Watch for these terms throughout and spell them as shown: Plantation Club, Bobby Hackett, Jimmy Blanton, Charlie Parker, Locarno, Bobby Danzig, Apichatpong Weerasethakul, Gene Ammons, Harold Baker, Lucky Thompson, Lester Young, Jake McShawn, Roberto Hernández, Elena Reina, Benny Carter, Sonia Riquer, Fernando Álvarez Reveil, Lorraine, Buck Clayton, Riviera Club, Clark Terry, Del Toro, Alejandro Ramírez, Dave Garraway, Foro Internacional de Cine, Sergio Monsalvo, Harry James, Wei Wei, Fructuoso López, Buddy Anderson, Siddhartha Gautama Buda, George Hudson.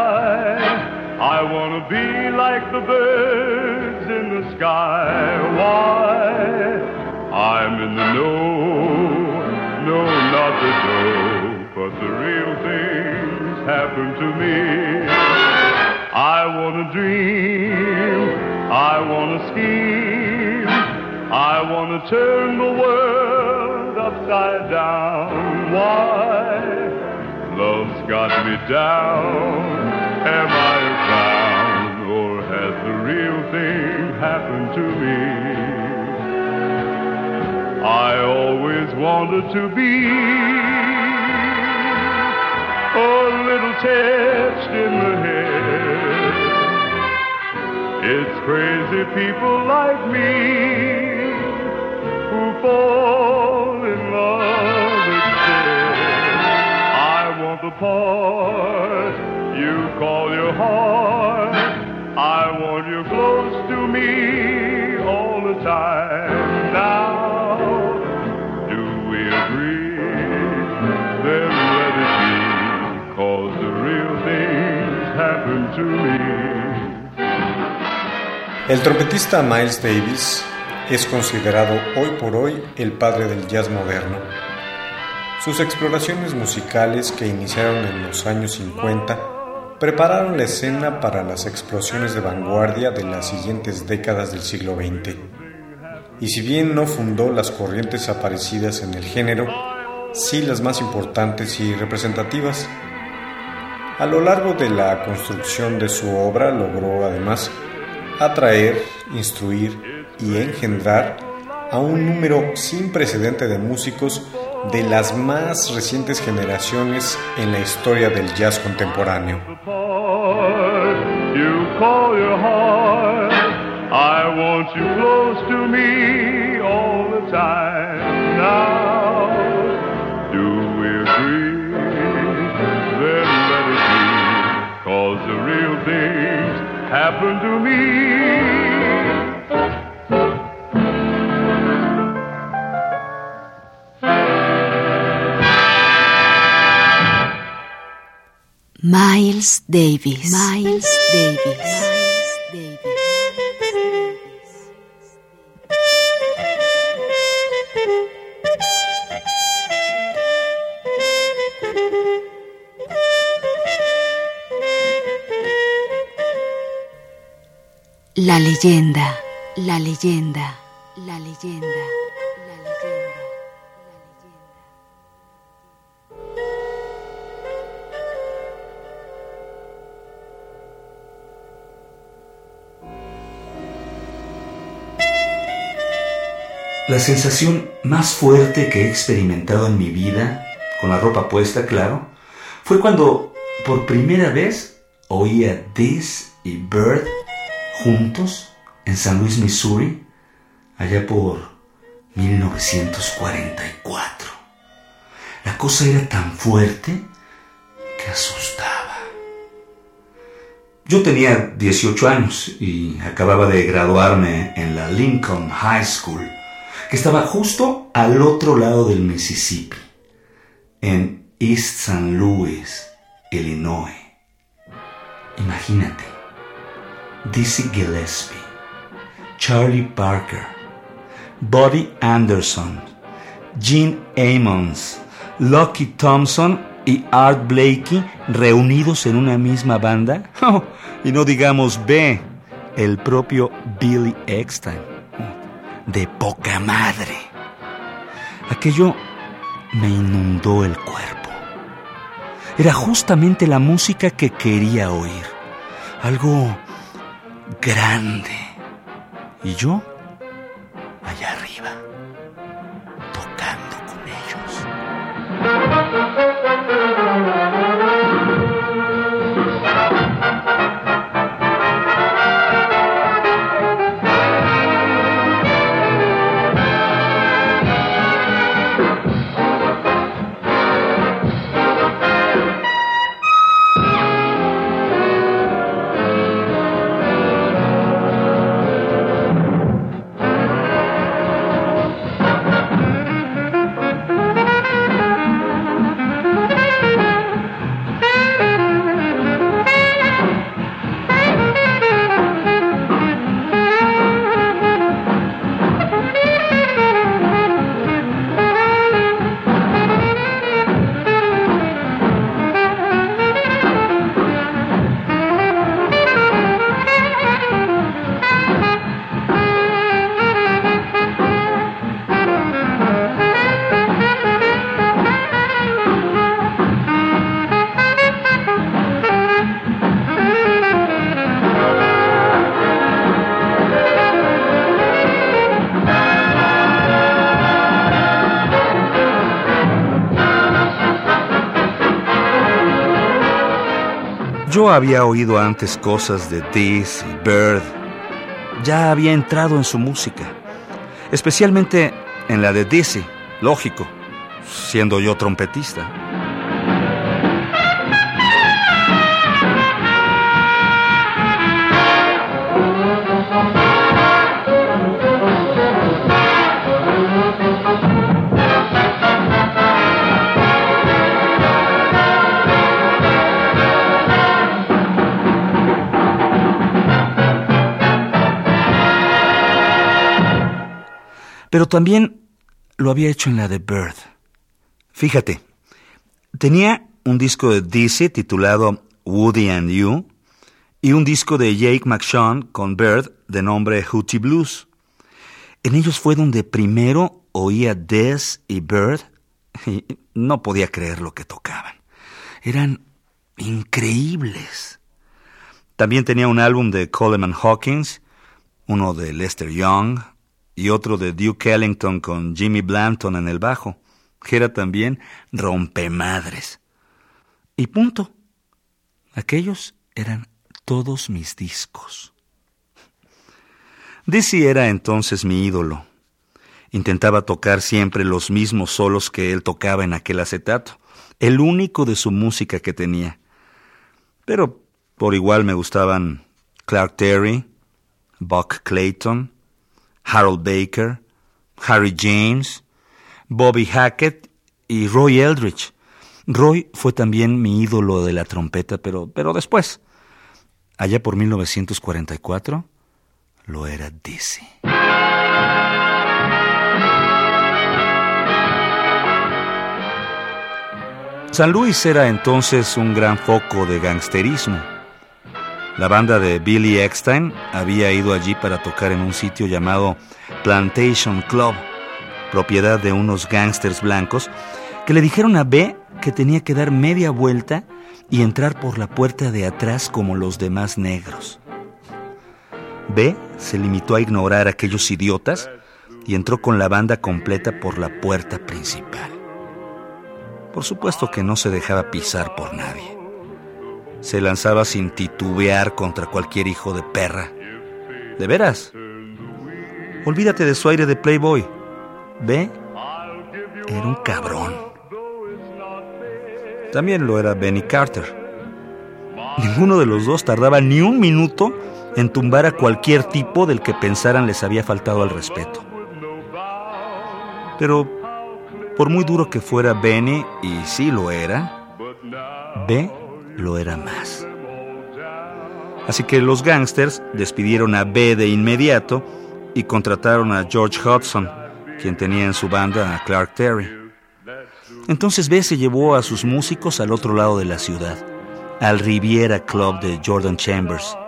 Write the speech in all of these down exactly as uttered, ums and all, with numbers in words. high. I want to be like the birds in the sky. Why? I'm in the know, no, not the know, but the real things happen to me. I want to dream, I want to scheme, I want to turn the world upside down. Why? Love's got me down. Am I bound, or has the real thing happened to me? I always wanted to be a little touched in the head. It's crazy people like me who fall in love instead. I want the part you call your heart. I want you close to me all the time. Now, do we agree? Then let it be, cause the real things happen to me. El trompetista Miles Davis es considerado hoy por hoy el padre del jazz moderno. Sus exploraciones musicales, que iniciaron en los años cincuenta, prepararon la escena para las explosiones de vanguardia de las siguientes décadas del siglo veinte. Y si bien no fundó las corrientes aparecidas en el género, sí las más importantes y representativas. A lo largo de la construcción de su obra logró además atraer, instruir y engendrar a un número sin precedente de músicos de las más recientes generaciones en la historia del jazz contemporáneo. Miles Davis. Miles Davis. La leyenda, la leyenda, la leyenda. La sensación más fuerte que he experimentado en mi vida, con la ropa puesta, claro, fue cuando por primera vez oí a Diz y Bird juntos en San Luis, Missouri, allá por mil novecientos cuarenta y cuatro. La cosa era tan fuerte que asustaba. Yo tenía dieciocho años y acababa de graduarme en la Lincoln High School, que estaba justo al otro lado del Mississippi, en East Saint Louis, Illinois. Imagínate, Dizzy Gillespie, Charlie Parker, Buddy Anderson, Gene Ammons, Lucky Thompson y Art Blakey reunidos en una misma banda. Oh, y no digamos B, el propio Billy Eckstine. De poca madre. Aquello me inundó el cuerpo. Era justamente la música que quería oír. Algo grande. Y yo, allá arriba, tocando con ellos. Yo había oído antes cosas de Deez y Byrd. Ya había entrado en su música, especialmente en la de Dizzy, lógico, siendo yo trompetista. Pero también lo había hecho en la de Byrd. Fíjate, tenía un disco de Dizzy titulado Woody and You y un disco de Jake McShawn con Byrd de nombre Hootie Blues. En ellos fue donde primero oía Dez y Byrd y no podía creer lo que tocaban. Eran increíbles. También tenía un álbum de Coleman Hawkins, uno de Lester Young y otro de Duke Ellington con Jimmy Blanton en el bajo, que era también rompemadres. Y punto. Aquellos eran todos mis discos. Dizzy era entonces mi ídolo. Intentaba tocar siempre los mismos solos que él tocaba en aquel acetato, el único de su música que tenía. Pero por igual me gustaban Clark Terry, Buck Clayton, Harold Baker, Harry James, Bobby Hackett y Roy Eldridge. Roy fue también mi ídolo de la trompeta, pero, pero después, allá por mil novecientos cuarenta y cuatro, lo era Dizzy. San Luis era entonces un gran foco de gangsterismo. La banda de Billy Eckstine había ido allí para tocar en un sitio llamado Plantation Club, propiedad de unos gángsters blancos, que le dijeron a B que tenía que dar media vuelta y entrar por la puerta de atrás como los demás negros. B se limitó a ignorar a aquellos idiotas y entró con la banda completa por la puerta principal. Por supuesto que no se dejaba pisar por nadie. Se lanzaba sin titubear contra cualquier hijo de perra. ¿De veras? Olvídate de su aire de playboy. Ve, era un cabrón. También lo era Benny Carter. Ninguno de los dos tardaba ni un minuto en tumbar a cualquier tipo del que pensaran les había faltado al respeto. Pero, por muy duro que fuera Benny, y sí lo era, Ve lo era más. Así que los gángsters despidieron a B de inmediato y contrataron a George Hudson, quien tenía en su banda a Clark Terry. Entonces B se llevó a sus músicos al otro lado de la ciudad, al Riviera Club de Jordan Chambers,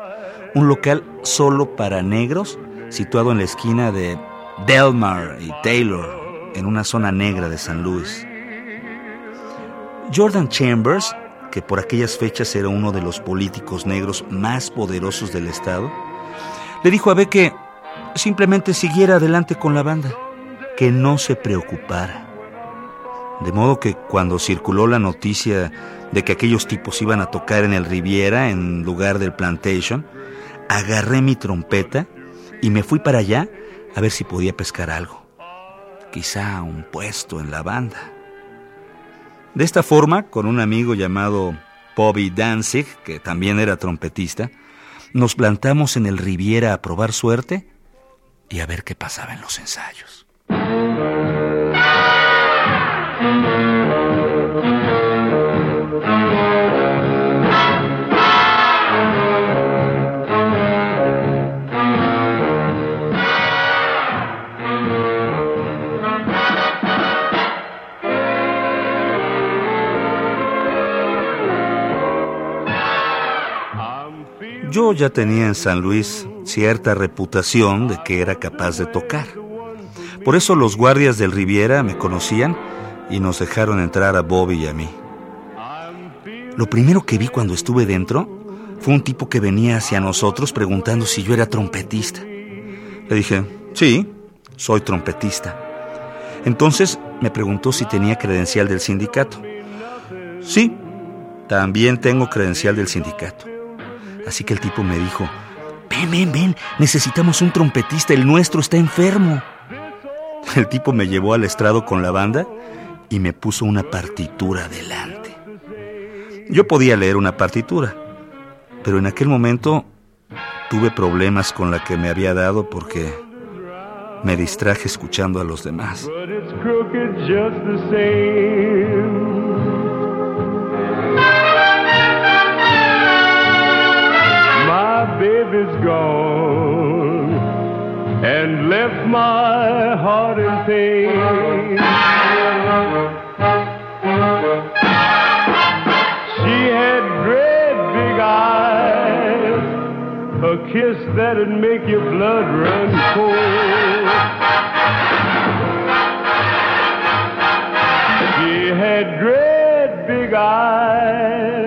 un local solo para negros situado en la esquina de Delmar y Taylor, en una zona negra de San Luis. Jordan Chambers, que por aquellas fechas era uno de los políticos negros más poderosos del estado, le dijo a B que simplemente siguiera adelante con la banda, que no se preocupara. De modo que cuando circuló la noticia de que aquellos tipos iban a tocar en el Riviera en lugar del Plantation, agarré mi trompeta y me fui para allá a ver si podía pescar algo, quizá un puesto en la banda. De esta forma, con un amigo llamado Bobby Danzig, que también era trompetista, nos plantamos en el Riviera a probar suerte y a ver qué pasaba en los ensayos. Yo ya tenía en San Luis cierta reputación de que era capaz de tocar. Por eso los guardias del Riviera me conocían y nos dejaron entrar a Bobby y a mí. Lo primero que vi cuando estuve dentro fue un tipo que venía hacia nosotros preguntando si yo era trompetista. Le dije, sí, soy trompetista. Entonces me preguntó si tenía credencial del sindicato. Sí, También tengo credencial del sindicato. Así que el tipo me dijo, ven, ven, ven, necesitamos un trompetista, el nuestro está enfermo. El tipo me llevó al estrado con la banda y me puso una partitura delante. Yo podía leer una partitura, pero en aquel momento tuve problemas con la que me había dado porque me distraje escuchando a los demás. Is gone and left my heart in pain. She had great big eyes, a kiss that'd make your blood run cold. She had great big eyes,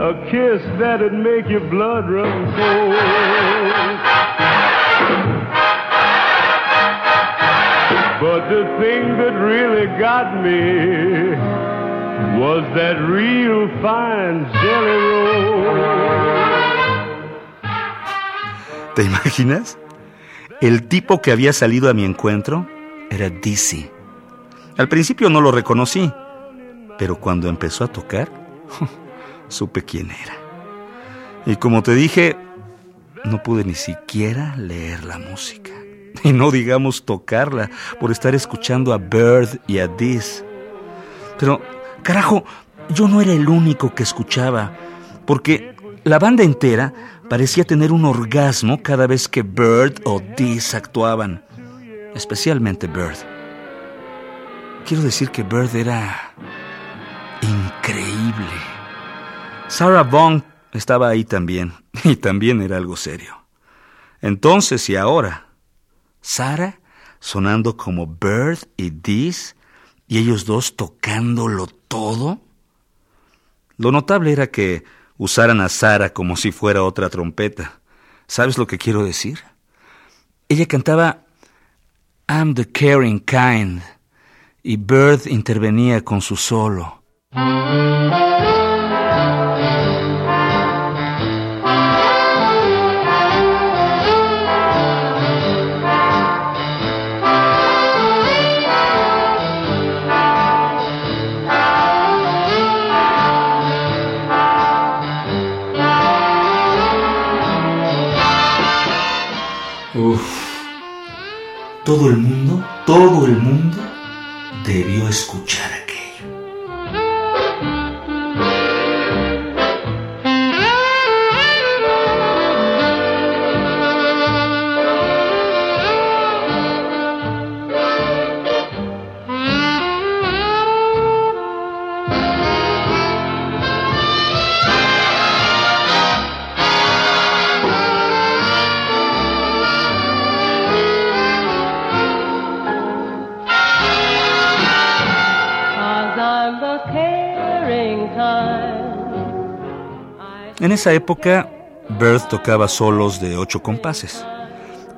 a kiss that'd make your blood run cold. But the thing that really got me was that real fine jelly roll. ¿Te imaginas? El tipo que había salido a mi encuentro era Dizzy. Al principio no lo reconocí, pero cuando empezó a tocar... supe quién era. Y como te dije, no pude ni siquiera leer la música. Y no digamos tocarla por estar escuchando a Bird y a Diz. Pero, carajo, yo no era el único que escuchaba, porque la banda entera parecía tener un orgasmo cada vez que Bird o Diz actuaban. Especialmente Bird. Quiero decir que Bird era increíble. Sarah Vaughan estaba ahí también, y también era algo serio. Entonces y ahora, Sarah sonando como Bird y Diz, y ellos dos tocándolo todo. Lo notable era que usaran a Sarah como si fuera otra trompeta. ¿Sabes lo que quiero decir? Ella cantaba I'm the Caring Kind, y Bird intervenía con su solo. Todo el mundo, todo el mundo debió escuchar aquello. En esa época, Bird tocaba solos de ocho compases,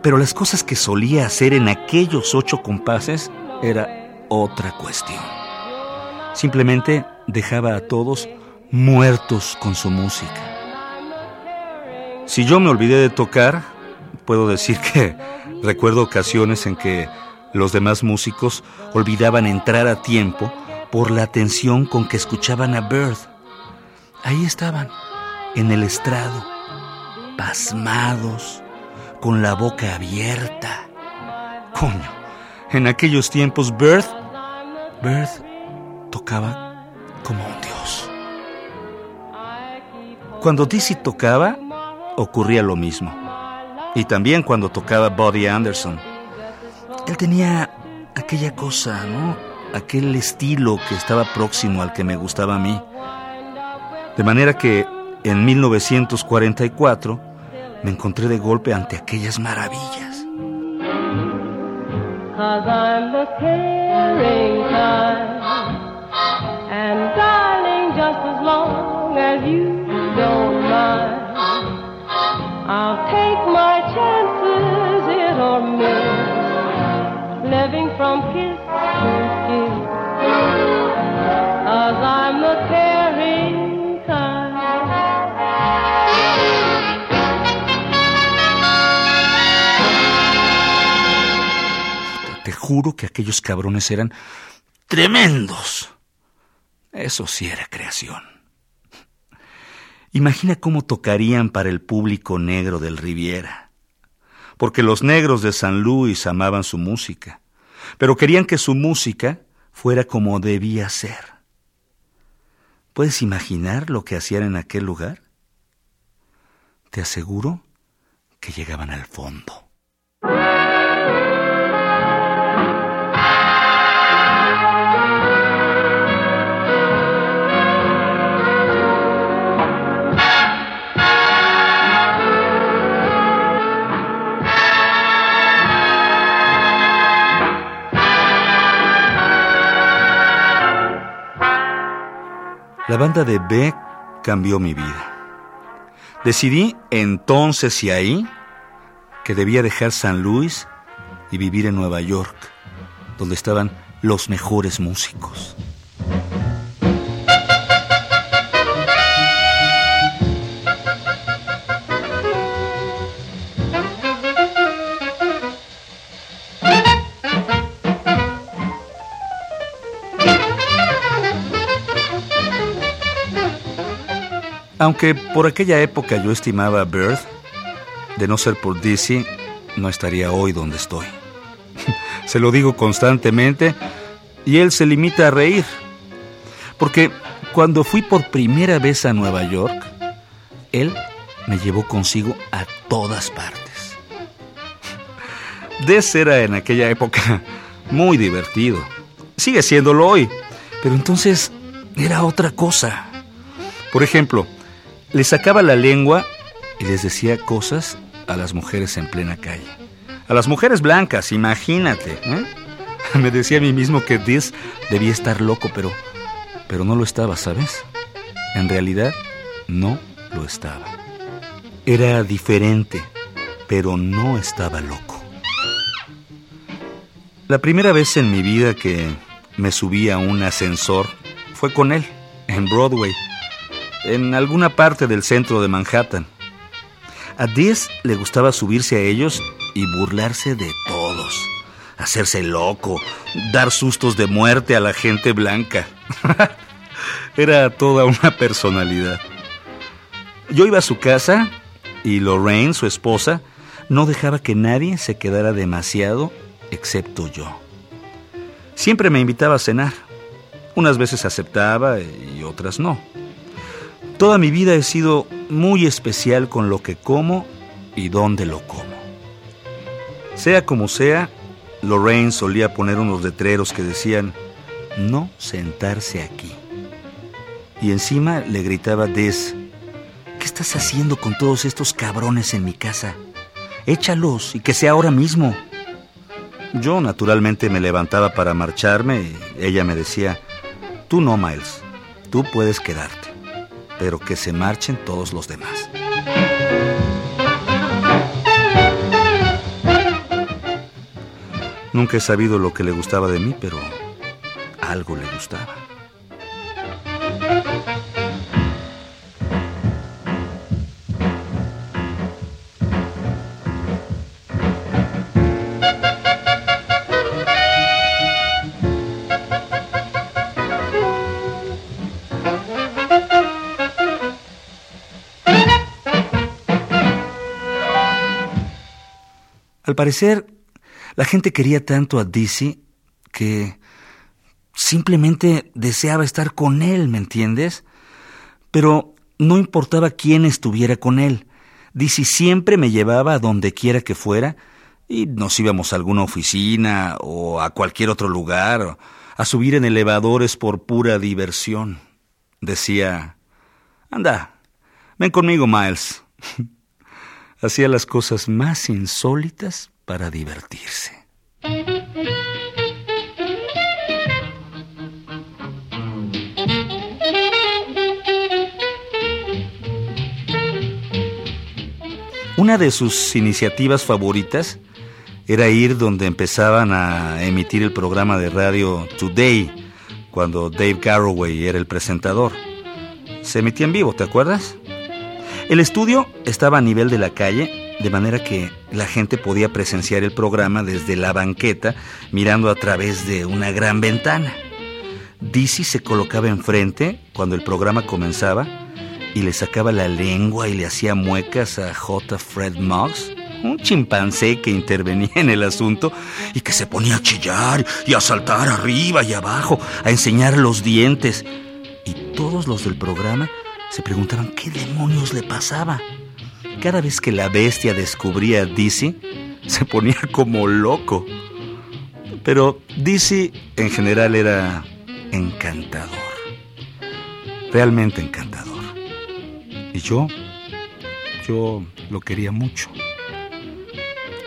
pero las cosas que solía hacer en aquellos ocho compases era otra cuestión. Simplemente dejaba a todos muertos con su música. Si yo me olvidé de tocar, puedo decir que recuerdo ocasiones en que los demás músicos olvidaban entrar a tiempo por la atención con que escuchaban a Bird. Ahí estaban, en el estrado, pasmados, con la boca abierta. Coño, en aquellos tiempos Bird, Bird tocaba como un dios. Cuando Dizzy tocaba, ocurría lo mismo. Y también cuando tocaba Buddy Anderson. Él tenía aquella cosa, ¿no? Aquel estilo que estaba próximo al que me gustaba a mí. De manera que en mil novecientos cuarenta y cuatro me encontré de golpe ante aquellas maravillas. juro que aquellos cabrones eran tremendos. Eso sí era creación. Imagina cómo tocarían para el público negro del Riviera. Porque los negros de San Luis amaban su música, pero querían que su música fuera como debía ser. ¿Puedes imaginar lo que hacían en aquel lugar? Te aseguro que llegaban al fondo. La banda de Beck cambió mi vida. Decidí entonces y ahí que debía dejar San Luis y vivir en Nueva York, donde estaban los mejores músicos. Aunque por aquella época yo estimaba a Bird, de no ser por Dizzy, no estaría hoy donde estoy. Se lo digo constantemente y él se limita a reír. Porque cuando fui por primera vez a Nueva York, él me llevó consigo a todas partes. Dez era en aquella época muy divertido. Sigue siéndolo hoy, pero entonces era otra cosa. Por ejemplo, le sacaba la lengua y les decía cosas a las mujeres en plena calle. A las mujeres blancas, imagínate, ¿eh? Me decía a mí mismo que Diz debía estar loco, pero, pero no lo estaba, ¿sabes? En realidad, no lo estaba. Era diferente, pero no estaba loco. La primera vez en mi vida que me subí a un ascensor fue con él, en Broadway, en alguna parte del centro de Manhattan. A Diz le gustaba subirse a ellos y burlarse de todos, hacerse loco, dar sustos de muerte a la gente blanca. Era toda una personalidad. Yo iba a su casa y Lorraine, su esposa, no dejaba que nadie se quedara demasiado excepto yo. Siempre me invitaba a cenar. Unas veces aceptaba y otras no. Toda mi vida he sido muy especial con lo que como y dónde lo como. Sea como sea, Lorraine solía poner unos letreros que decían "no sentarse aquí". Y encima le gritaba Diz, "¿qué estás haciendo con todos estos cabrones en mi casa? Échalos y que sea ahora mismo". Yo naturalmente me levantaba para marcharme y ella me decía, "tú no, Miles, tú puedes quedarte, pero que se marchen todos los demás". Nunca he sabido lo que le gustaba de mí, pero algo le gustaba. Al parecer, la gente quería tanto a Dizzy que simplemente deseaba estar con él, ¿me entiendes? Pero no importaba quién estuviera con él. Dizzy siempre me llevaba a donde quiera que fuera y nos íbamos a alguna oficina o a cualquier otro lugar, a subir en elevadores por pura diversión. Decía, "anda, ven conmigo, Miles". Hacía las cosas más insólitas para divertirse. Una de sus iniciativas favoritas era ir donde empezaban a emitir el programa de radio Today, cuando Dave Garraway era el presentador. Se emitía en vivo, ¿te acuerdas? El estudio estaba a nivel de la calle de manera que la gente podía presenciar el programa desde la banqueta, mirando a través de una gran ventana. Dizzy se colocaba enfrente cuando el programa comenzaba y le sacaba la lengua y le hacía muecas a J. Fred Muggs, un chimpancé que intervenía en el asunto y que se ponía a chillar y a saltar arriba y abajo, a enseñar los dientes. Y todos los del programa se preguntaban qué demonios le pasaba. Cada vez que la bestia descubría a Dizzy, se ponía como loco. Pero Dizzy en general era encantador, realmente encantador. Y yo, yo lo quería mucho.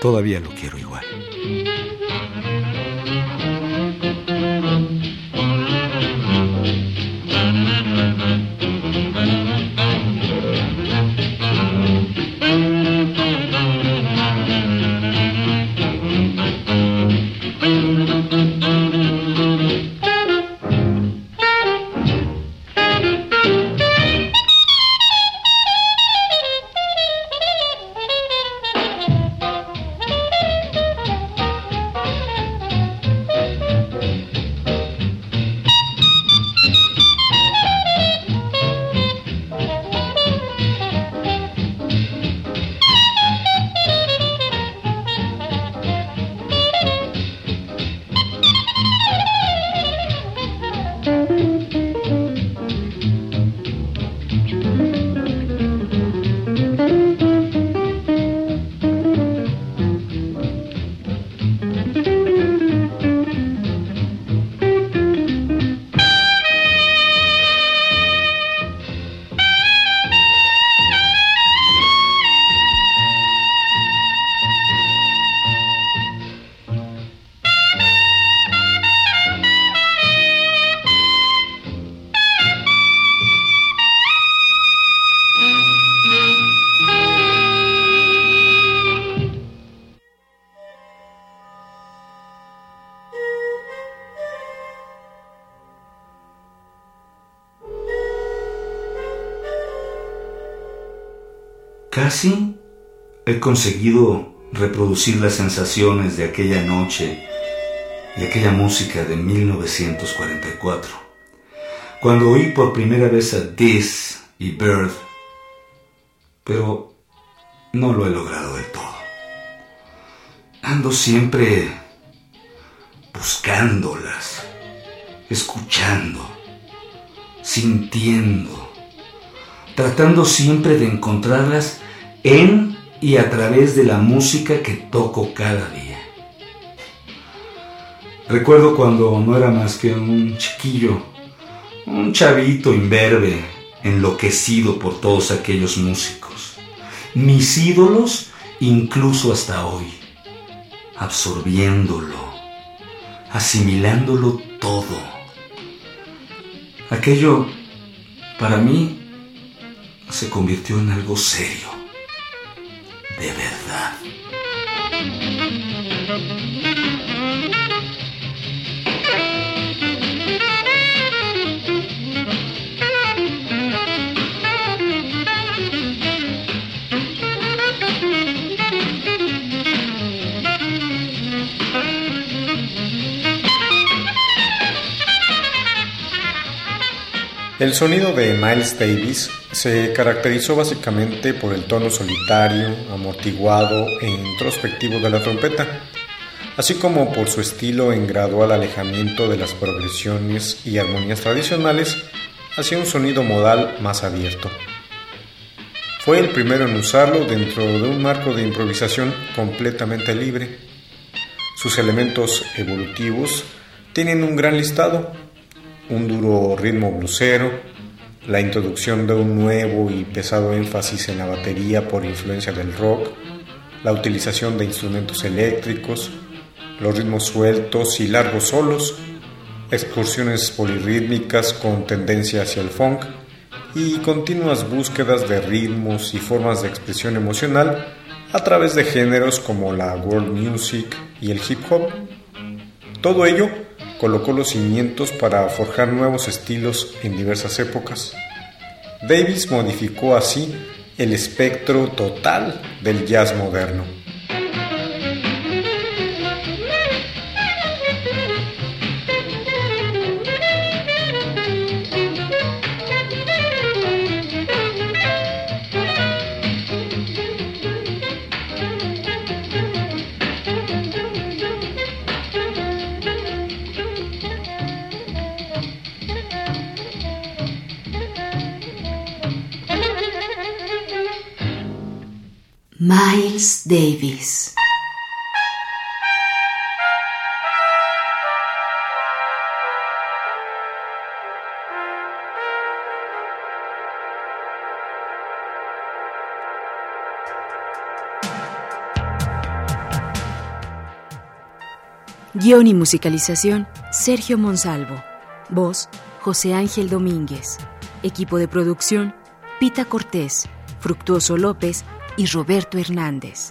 Todavía lo quiero igual. Casi he conseguido reproducir las sensaciones de aquella noche y aquella música de mil novecientos cuarenta y cuatro, cuando oí por primera vez a Dizzy y Bird, pero no lo he logrado del todo. Ando siempre buscándolas, escuchando, sintiendo, tratando siempre de encontrarlas en y a través de la música que toco cada día. Recuerdo cuando no era más que un chiquillo, un chavito imberbe, enloquecido por todos aquellos músicos, mis ídolos incluso hasta hoy, absorbiéndolo, asimilándolo todo. Aquello, para mí, se convirtió en algo serio. De verdad. El sonido de Miles Davis se caracterizó básicamente por el tono solitario, amortiguado e introspectivo de la trompeta, así como por su estilo en gradual alejamiento de las progresiones y armonías tradicionales hacia un sonido modal más abierto. Fue el primero en usarlo dentro de un marco de improvisación completamente libre. Sus elementos evolutivos tienen un gran listado: un duro ritmo blusero, la introducción de un nuevo y pesado énfasis en la batería por influencia del rock, la utilización de instrumentos eléctricos, los ritmos sueltos y largos solos, excursiones polirrítmicas con tendencia hacia el funk y continuas búsquedas de ritmos y formas de expresión emocional a través de géneros como la world music y el hip hop. Todo ello colocó los cimientos para forjar nuevos estilos en diversas épocas. Davis modificó así el espectro total del jazz moderno. Miles Davis. Guión y musicalización: Sergio Monsalvo. Voz: José Ángel Domínguez. Equipo de producción: Pita Cortés, Fructuoso López y Roberto Hernández.